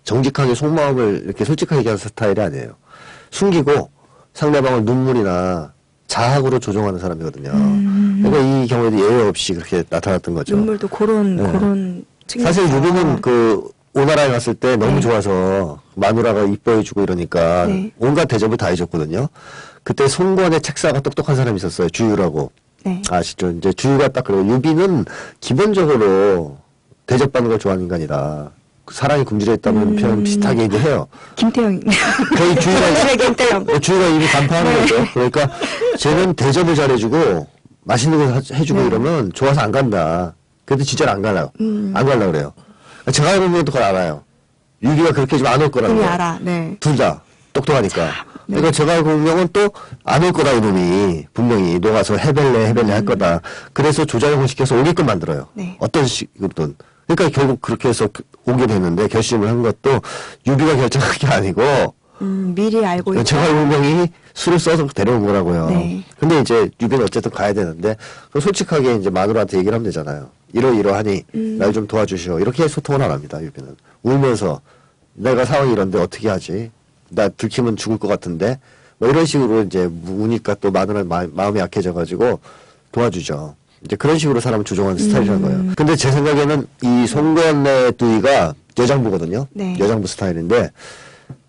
정직하게 속마음을 이렇게 솔직하게 얘기하는 스타일이 아니에요. 숨기고 상대방을 눈물이나 자학으로 조종하는 사람이거든요. 그러니까 이 경우에도 예외 없이 그렇게 나타났던 거죠. 눈물도 그런 사실 유비는 그 오나라에 갔을 때 너무 네. 좋아서 마누라가 이뻐해주고 이러니까 네. 온갖 대접을 다 해줬거든요. 그때 송건의 책사가 똑똑한 사람이 있었어요. 주유라고. 네. 아시죠? 이제 주유가 딱 그러고 유비는 기본적으로 대접받는 걸 좋아하는 인간이다. 사랑이 굶주려 있다는 표현 비슷하게 얘기해요. 김태형. 거의 주유가 이미 간파하는 네. 거죠. 그러니까 쟤는 대접을 잘해주고 맛있는 걸 해주고 네. 이러면 좋아서 안 간다. 그래도 진짜로 안 가요. 안 가려고 그래요. 제갈공명도 그걸 알아요. 유비가 그렇게 좀 안 올 거라는 거. 알아. 네. 둘 다 똑똑하니까. 참, 네. 그러니까 제갈공명은 또 안 올 거다 이놈이 분명히 녹아서 해벨레 할 거다. 그래서 조자룡을 시켜서 오게끔 만들어요. 네. 어떤 식이든. 그러니까 결국 그렇게 해서 오게 됐는데 결심을 한 것도 유비가 결정한 게 아니고 미리 알고 있죠. 제갈공명이 술을 써서 데려온 거라고요. 네. 근데 이제 유비는 어쨌든 가야 되는데 솔직하게 이제 마누라한테 얘기를 하면 되잖아요. 이러이러하니 날 좀 도와주시오. 이렇게 소통을 안 합니다. 유비는 울면서 내가 상황이 이런데 어떻게 하지? 나 들키면 죽을 것 같은데 뭐 이런 식으로 이제 우니까 또 마누라 마음이 약해져가지고 도와주죠. 이제 그런 식으로 사람을 조종하는 스타일이란 거예요. 근데 제 생각에는 이 송건의 두이가 여장부거든요. 네. 여장부 스타일인데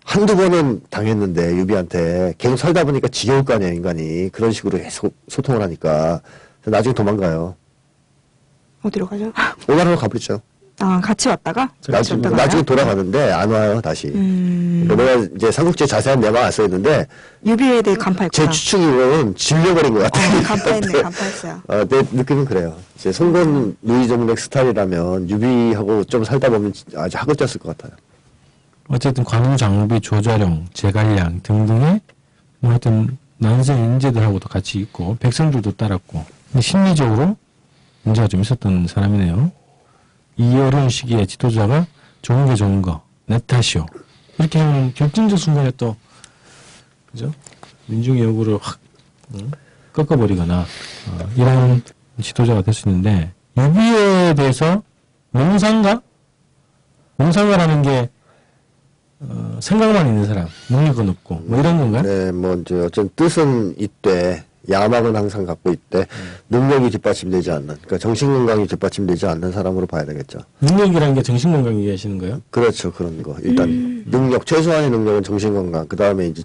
한두 번은 당했는데 유비한테 계속 살다 보니까 지겨울 거 아니에요. 인간이 그런 식으로 계속 소통을 하니까 나중에 도망가요. 어디로 가죠? 오나라로 가버렸죠. 아, 같이 왔다가? 나중에 돌아가는데 안 와요, 다시. 내가 이제 삼국지에 자세한 내용은 안 써있는데 유비에 대해 간파했구나. 제 추측으로는 질려버린 것 같아요. 간파했네, 간파했어요. 아, 내 느낌은 그래요. 이제 송건 누이 정맥 스타일이라면 유비하고 좀 살다 보면 아주 하급졌을 것 같아요. 어쨌든 관우, 장비, 조자룡, 제갈량 등등의 뭐 하여튼 난세 인재들하고도 같이 있고 백성들도 따랐고 근데 심리적으로 문제가 좀 있었던 사람이네요. 이 어려운 시기에 지도자가 좋은 게 좋은 거, 내 탓이요. 이렇게 하면 결정적 순간에 또, 그죠? 민중의 요구를 확 꺾어버리거나, 이런 지도자가 될 수 있는데, 유비에 대해서 농상가라는 게, 생각만 있는 사람, 능력은 없고, 뭐 이런 건가요? 네, 뭐, 이제, 어쨌든 뜻은 있대. 야망은 항상 갖고 있대. 능력이 뒷받침되지 않는, 그러니까 정신건강이 뒷받침되지 않는 사람으로 봐야 되겠죠. 능력이라는 게 정신건강 얘기하시는 거예요? 그렇죠. 그런 거. 일단 능력, 최소한의 능력은 정신건강, 그 다음에 이제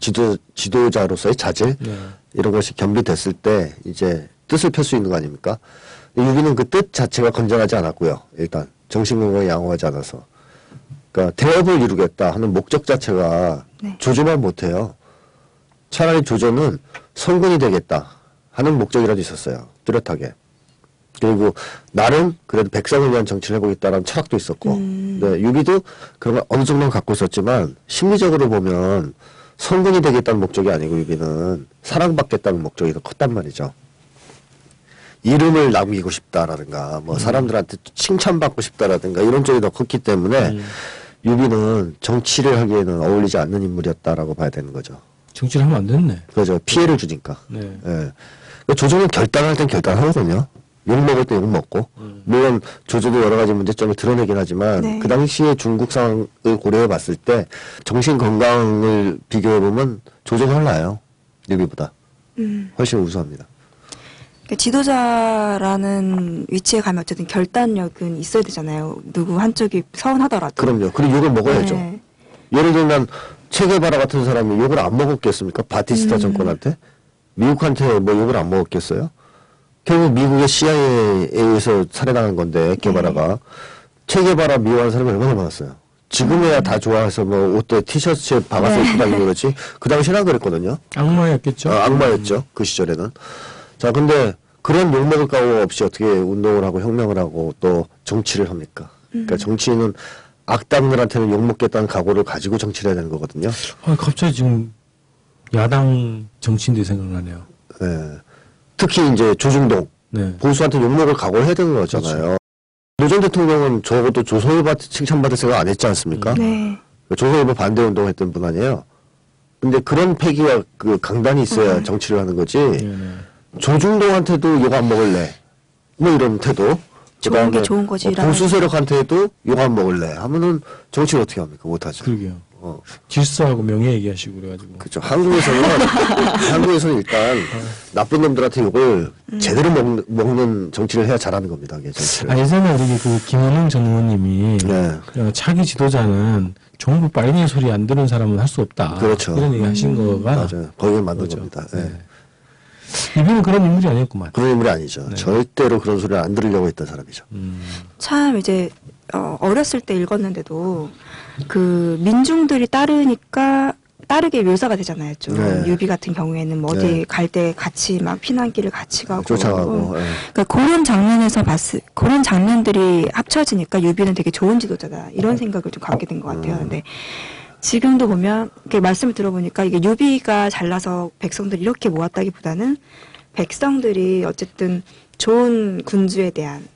지도자로서의 자질, 네. 이런 것이 겸비됐을 때 이제 뜻을 펼 수 있는 거 아닙니까? 유비는 그 뜻 자체가 건전하지 않았고요. 일단 정신건강이 양호하지 않아서. 그러니까 대업을 이루겠다 하는 목적 자체가 네. 조조만 못해요. 차라리 조조는 성군이 되겠다 하는 목적이라도 있었어요. 뚜렷하게. 그리고 나름 그래도 백성을 위한 정치를 해보겠다라는 철학도 있었고 네, 유비도 그런 걸 어느 정도는 갖고 있었지만 심리적으로 보면 성군이 되겠다는 목적이 아니고 유비는 사랑받겠다는 목적이 더 컸단 말이죠. 이름을 남기고 싶다라든가 뭐 사람들한테 칭찬받고 싶다라든가 이런 쪽이 더 컸기 때문에 유비는 정치를 하기에는 어울리지 않는 인물이었다라고 봐야 되는 거죠. 정치를 하면 안 됐네. 그렇죠. 피해를 주니까. 네. 예. 그러니까 조조는 결단할 땐 결단하거든요. 욕먹을 때 욕먹고. 물론 조조도 여러 가지 문제점을 드러내긴 하지만 네. 그 당시에 중국 상황을 고려해 봤을 때 정신 건강을 비교해 보면 조조가 훨씬 나아요. 유비보다. 훨씬 우수합니다. 그러니까 지도자라는 위치에 가면 어쨌든 결단력은 있어야 되잖아요. 누구 한쪽이 서운하더라도. 그럼요. 그리고 욕을 먹어야죠. 네. 예를 들면 체게바라 같은 사람이 욕을 안 먹었겠습니까? 바티스타 정권한테? 미국한테 뭐 욕을 안 먹었겠어요? 결국 미국의 CIA에서 살해당한 건데 게바라가. 네. 체게바라 미워하는 사람이 얼마나 많았어요. 지금에야 다 좋아해서 뭐 옷도 티셔츠에 박아서 입고 다니고 그렇지. 그 당시에는 그랬거든요. 악마였겠죠. 아, 악마였죠. 그 시절에는. 자, 근데 그런 욕먹을 각오 없이 어떻게 운동을 하고 혁명을 하고 또 정치를 합니까? 그러니까 정치인은 악당들한테는 욕먹겠다는 각오를 가지고 정치를 해야 되는 거거든요. 아, 갑자기 지금 야당 정치인들이 생각나네요. 네. 특히 이제 조중동. 네. 보수한테 욕먹을 각오를 해야 되는 거잖아요. 그렇죠. 노전 대통령은 적어도 조선일보한테 칭찬받을 생각 안 했지 않습니까? 네. 조선일보 반대 운동을 했던 분 아니에요? 근데 그런 패기와 그 강단이 있어야 정치를 하는 거지. 네. 조중동한테도 욕 안 먹을래. 뭐 이런 태도. 좋은 게 좋은 거지. 보수 세력한테도 욕 안 먹을래. 하면은 정치를 어떻게 합니까? 못하죠. 그러게요. 질서하고 명예 얘기하시고 그래가지고. 그렇죠. 한국에서는 한국에서는 일단 나쁜 놈들한테 욕을 제대로 먹는 정치를 해야 잘하는 겁니다. 아, 예전에 우리 그 김원웅 전 의원님이 네. 차기 지도자는 정부 빨갱이 소리 안 들은 사람은 할 수 없다. 그렇죠. 그런 얘기하신 거가 맞아요. 거기에 맞는 겁니다. 네. 이분은 그런 인물이 아니었구만. 그런 인물이 아니죠. 네. 절대로 그런 소리를 안 들으려고 했던 사람이죠. 참 이제 어렸을 때 읽었는데도 그 민중들이 따르니까 따르게 묘사가 되잖아요. 좀 네. 유비 같은 경우에는 뭐 어디 네. 갈 때 같이 막 피난길을 같이 가고 쫓아가고. 네. 그러니까 그런 장면에서 그런 장면들이 합쳐지니까 유비는 되게 좋은 지도자다 이런 생각을 좀 갖게 된 것 같아요. 근데 지금도 보면 그 말씀을 들어보니까 이게 유비가 잘나서 백성들 이렇게 모았다기보다는 백성들이 어쨌든 좋은 군주에 대한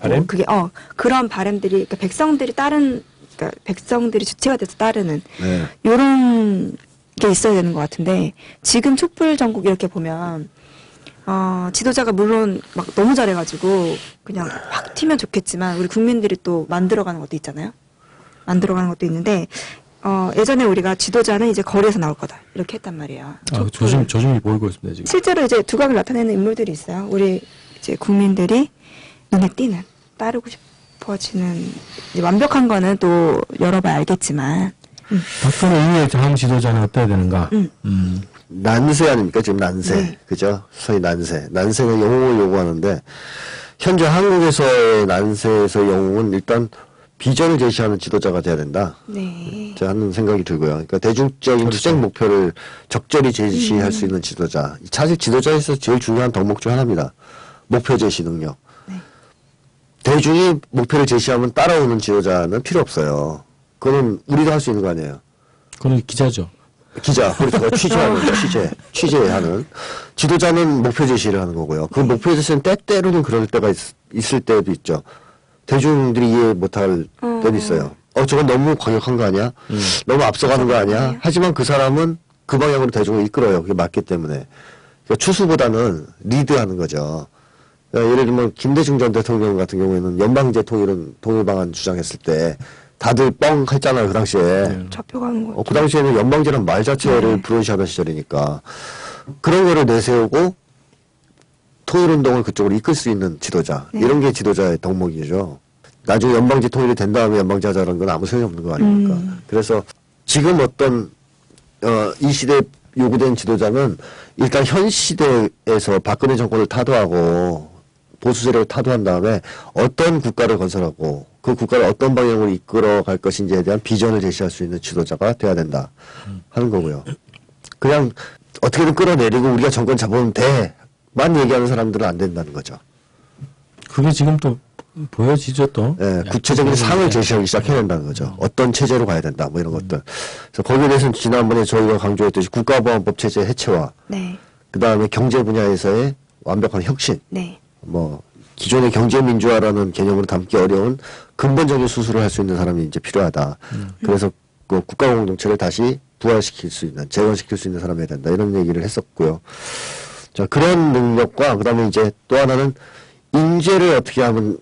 바램? 그게 그런 바램들이 그러니까 백성들이 따른 그러니까 백성들이 주체가 돼서 따르는 이런 게 있어야 되는 것 같은데 지금 촛불 전국 이렇게 보면 지도자가 물론 막 너무 잘해가지고 그냥 확 튀면 좋겠지만 우리 국민들이 또 만들어가는 것도 있잖아요. 만들어가는 것도 있는데 예전에 우리가 지도자는 이제 거리에서 나올 거다 이렇게 했단 말이에요. 아, 조짐이 보이고 있습니다 지금. 실제로 이제 두각을 나타내는 인물들이 있어요. 우리 이제 국민들이 눈에 띄는 따르고 싶어지는 이제 완벽한 거는 또 열어봐야 알겠지만. 박근혜 이후의 다음 지도자는 어때야 되는가? 난세 아닙니까 지금 난세, 네. 그죠? 소위 난세. 난세는 영웅을 요구하는데 현재 한국에서의 난세에서 영웅은 일단. 비전을 제시하는 지도자가 돼야 된다. 네. 하는 생각이 들고요. 그러니까 대중적인 그렇죠. 투쟁 목표를 적절히 제시할 수 있는 지도자. 사실 지도자에서 제일 중요한 덕목 중 하나입니다. 목표 제시 능력. 네. 대중이 목표를 제시하면 따라오는 지도자는 필요 없어요. 그건 우리도 할 수 있는 거 아니에요. 그건 기자죠. 기자. 그렇죠. 취재하는 거죠. 취재하는. 지도자는 목표 제시를 하는 거고요. 그 목표 제시는 때때로는 그럴 때가 있을 때도 있죠. 대중들이 이해 못할 때도 있어요. 저건 너무 과격한 거 아니야? 너무 앞서가는 거 아니야? 하지만 그 사람은 그 방향으로 대중을 이끌어요. 그게 맞기 때문에. 그러니까 추수보다는 리드하는 거죠. 그러니까 예를 들면 김대중 전 대통령 같은 경우에는 연방제 통일은 동일방안 주장했을 때 다들 뻥 했잖아요. 그 당시에. 잡혀가는 거죠. 그 당시에는 연방제란 말 자체를 불온시하던 시절이니까. 그런 거를 내세우고 통일운동을 그쪽으로 이끌 수 있는 지도자. 네. 이런 게 지도자의 덕목이죠. 나중에 연방제 통일이 된 다음에 연방제 하자는 건 아무 소용이 없는 거 아닙니까? 그래서 지금 어떤 이 시대에 요구된 지도자는 일단 현 시대에서 박근혜 정권을 타도하고 보수 세력을 타도한 다음에 어떤 국가를 건설하고 그 국가를 어떤 방향으로 이끌어갈 것인지에 대한 비전을 제시할 수 있는 지도자가 돼야 된다 하는 거고요. 그냥 어떻게든 끌어내리고 우리가 정권 잡으면 돼. 만 얘기하는 사람들은 안 된다는 거죠. 그게 지금 또 보여지죠 또. 네, 구체적인 상을 제시하기 시작해야 된다는 거죠. 어떤 체제로 가야 된다 뭐 이런 것들. 그래서 거기에 대해서는 지난번에 저희가 강조했듯이 국가보안법 체제 해체와 네. 그다음에 경제 분야에서의 완벽한 혁신. 네. 뭐 기존의 경제민주화라는 개념으로 담기 어려운 근본적인 수술을 할 수 있는 사람이 이제 필요하다. 그래서 그 국가공동체를 다시 부활시킬 수 있는 재건시킬 수 있는 사람이 해야 된다. 이런 얘기를 했었고요. 자, 그런 능력과, 그 다음에 이제 또 하나는 인재를 어떻게 하면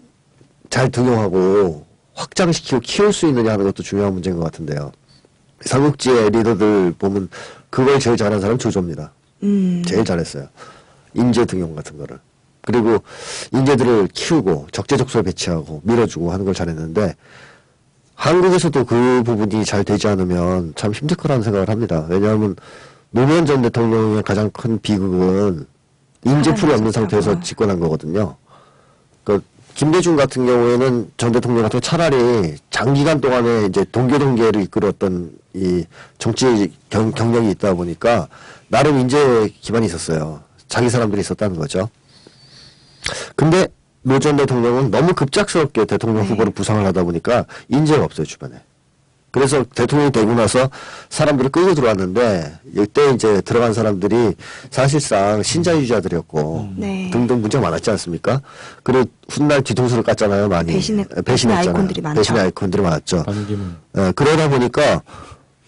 잘 등용하고 확장시키고 키울 수 있느냐 하는 것도 중요한 문제인 것 같은데요. 삼국지의 리더들 보면 그걸 제일 잘하는 사람은 조조입니다. 제일 잘했어요. 인재 등용 같은 거를. 그리고 인재들을 키우고 적재적소에 배치하고 밀어주고 하는 걸 잘했는데 한국에서도 그 부분이 잘 되지 않으면 참 힘들 거라는 생각을 합니다. 왜냐하면 노무현 전 대통령의 가장 큰 비극은 인재풀이 없는 상태에서 집권한 거거든요. 그러니까 김대중 같은 경우에는 전 대통령 같은 차라리 장기간 동안에 이제 동교동계를 이끌었던 이 정치 경력이 있다 보니까 나름 인재 기반이 있었어요. 자기 사람들이 있었다는 거죠. 근데 노 전 대통령은 너무 급작스럽게 대통령 후보로 부상을 하다 보니까 인재가 없어요, 주변에. 그래서 대통령이 되고 나서 사람들이 끌고 들어왔는데 이때 이제 들어간 사람들이 사실상 신자 유자들이었고 네. 등등 문제가 많았지 않습니까? 그리고 훗날 뒤통수를 깠잖아요. 많이. 배신했잖아요. 아이콘들이 많죠. 배신의 아이콘들이 많았죠. 네, 그러다 보니까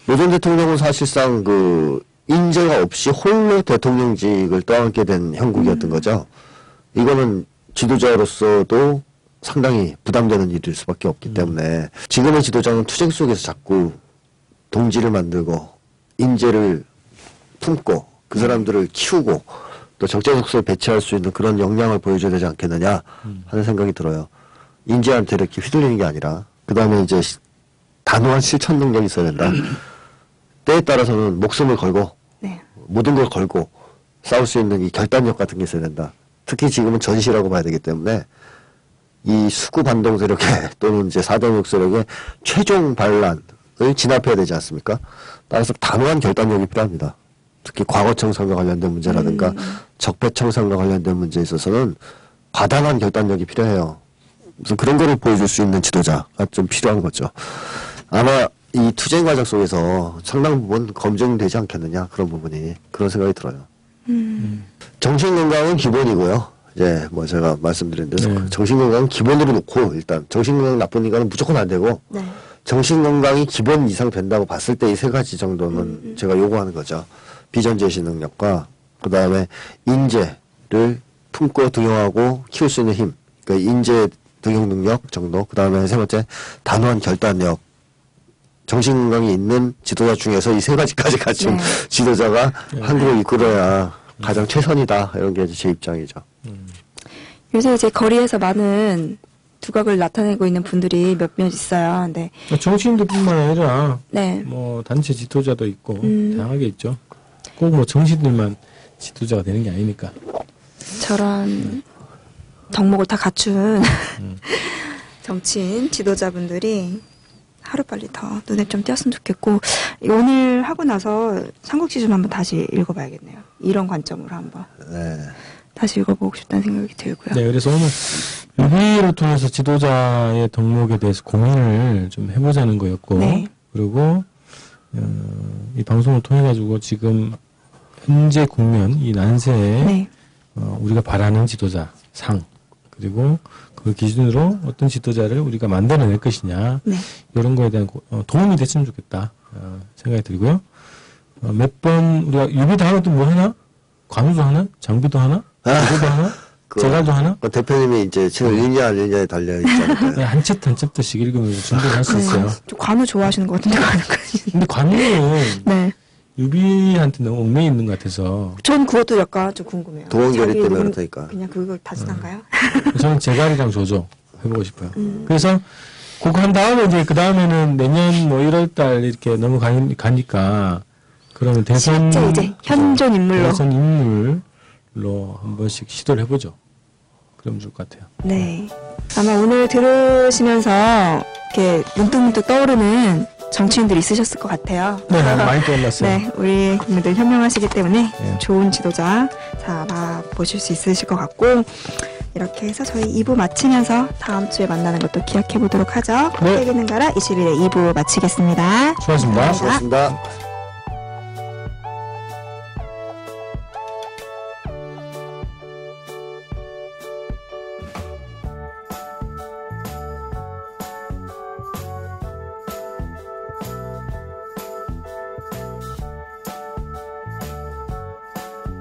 노 전 대통령은 사실상 그 인재가 없이 홀로 대통령직을 떠안게 된 형국이었던 거죠. 이거는 지도자로서도 상당히 부담되는 일일 수밖에 없기 때문에 지금의 지도자는 투쟁 속에서 자꾸 동지를 만들고 인재를 품고 그 사람들을 키우고 또 적재적소에 배치할 수 있는 그런 역량을 보여줘야 되지 않겠느냐 하는 생각이 들어요. 인재한테 이렇게 휘둘리는 게 아니라 그 다음에 이제 단호한 실천 능력이 있어야 된다. 때에 따라서는 목숨을 걸고 네. 모든 걸 걸고 싸울 수 있는 이 결단력 같은 게 있어야 된다. 특히 지금은 전시라고 봐야 되기 때문에 이 수구 반동 세력에 또는 이제 4대무역 세력의 최종 반란을 진압해야 되지 않습니까? 따라서 단호한 결단력이 필요합니다. 특히 과거청산과 관련된 문제라든가 적폐청산과 관련된 문제에 있어서는 과단한 결단력이 필요해요. 그래서 그런 거를 보여줄 수 있는 지도자가 좀 필요한 거죠. 아마 이 투쟁 과정 속에서 상당 부분 검증되지 않겠느냐 그런 부분이 그런 생각이 들어요. 정신건강은 기본이고요. 예, 뭐 제가 말씀드린 대로 네. 정신건강은 기본으로 놓고 일단 정신건강 나쁜 인간은 무조건 안 되고 네. 정신건강이 기본 이상 된다고 봤을 때 이 세 가지 정도는 제가 요구하는 거죠. 비전 제시 능력과 그 다음에 인재를 품고 등용하고 키울 수 있는 힘, 그러니까 인재 등용 능력 정도. 그 다음에 세 번째 단호한 결단력. 정신건강이 있는 지도자 중에서 이 세 가지까지 갖춘 네. 지도자가 네. 한국을 이끌어야 가장 최선이다. 이런 게 제 입장이죠. 요새 이제 거리에서 많은 두각을 나타내고 있는 분들이 몇몇 있어요. 근데 정치인들뿐만 아니라 네. 뭐 단체 지도자도 있고 다양하게 있죠. 꼭 뭐 정치인들만 지도자가 되는 게 아니니까. 저런 덕목을 다 갖춘 정치인 지도자분들이 하루빨리 더 눈에 좀 띄었으면 좋겠고 오늘 하고 나서 삼국지 좀 한번 다시 읽어봐야겠네요. 이런 관점으로 한번 네. 다시 읽어보고 싶다는 생각이 들고요. 네, 그래서 오늘 유비를 통해서 지도자의 덕목에 대해서 고민을 좀 해보자는 거였고 네. 그리고 이 방송을 통해 가지고 지금 현재 국면, 이 난세에 네. 우리가 바라는 지도자 상 그리고 그 기준으로 어떤 지도자를 우리가 만들어낼 것이냐 네. 이런 거에 대한 도움이 됐으면 좋겠다 생각이 들고요. 몇 번 우리가 유비도 하나 또 뭐 하나? 관우도 하나? 장비도 하나? 조조도 하나? 제갈도 하나? 그 대표님이 이제 책을 읽냐 안 읽냐에 달려있잖아요. 네, 한 챕터 한 챕터씩 읽으면서 준비를 할 수 있어요. 관우 좋아하시는 것 같은데 근데 관우는 네. 유비한테 너무 얽매여 있는 것 같아서. 전 그것도 약간 좀 궁금해요. 도원결의 때문에 그렇다니까. 그냥 그걸 다시단가요? 저는 제갈이랑 조조 해보고 싶어요. 그래서 그거 한 다음에 이제 그 다음에는 내년 뭐 1월달 이렇게 넘어가니까 그러면 대선 이제 현존 인물로. 대선 인물로 한 번씩 시도를 해보죠. 그러면 좋을 것 같아요. 네. 아마 오늘 들으시면서 이렇게 문득문득 떠오르는 정치인들이 있으셨을 것 같아요. 네, 많이 떠올랐어요. 네, 우리 국민들 현명하시기 때문에 네. 좋은 지도자 잡아보실 수 있으실 것 같고 이렇게 해서 저희 2부 마치면서 다음 주에 만나는 것도 기약해보도록 하죠. 네. 책 읽는 가라 21일에 2부 마치겠습니다. 수고하셨습니다. 수고하셨습니다.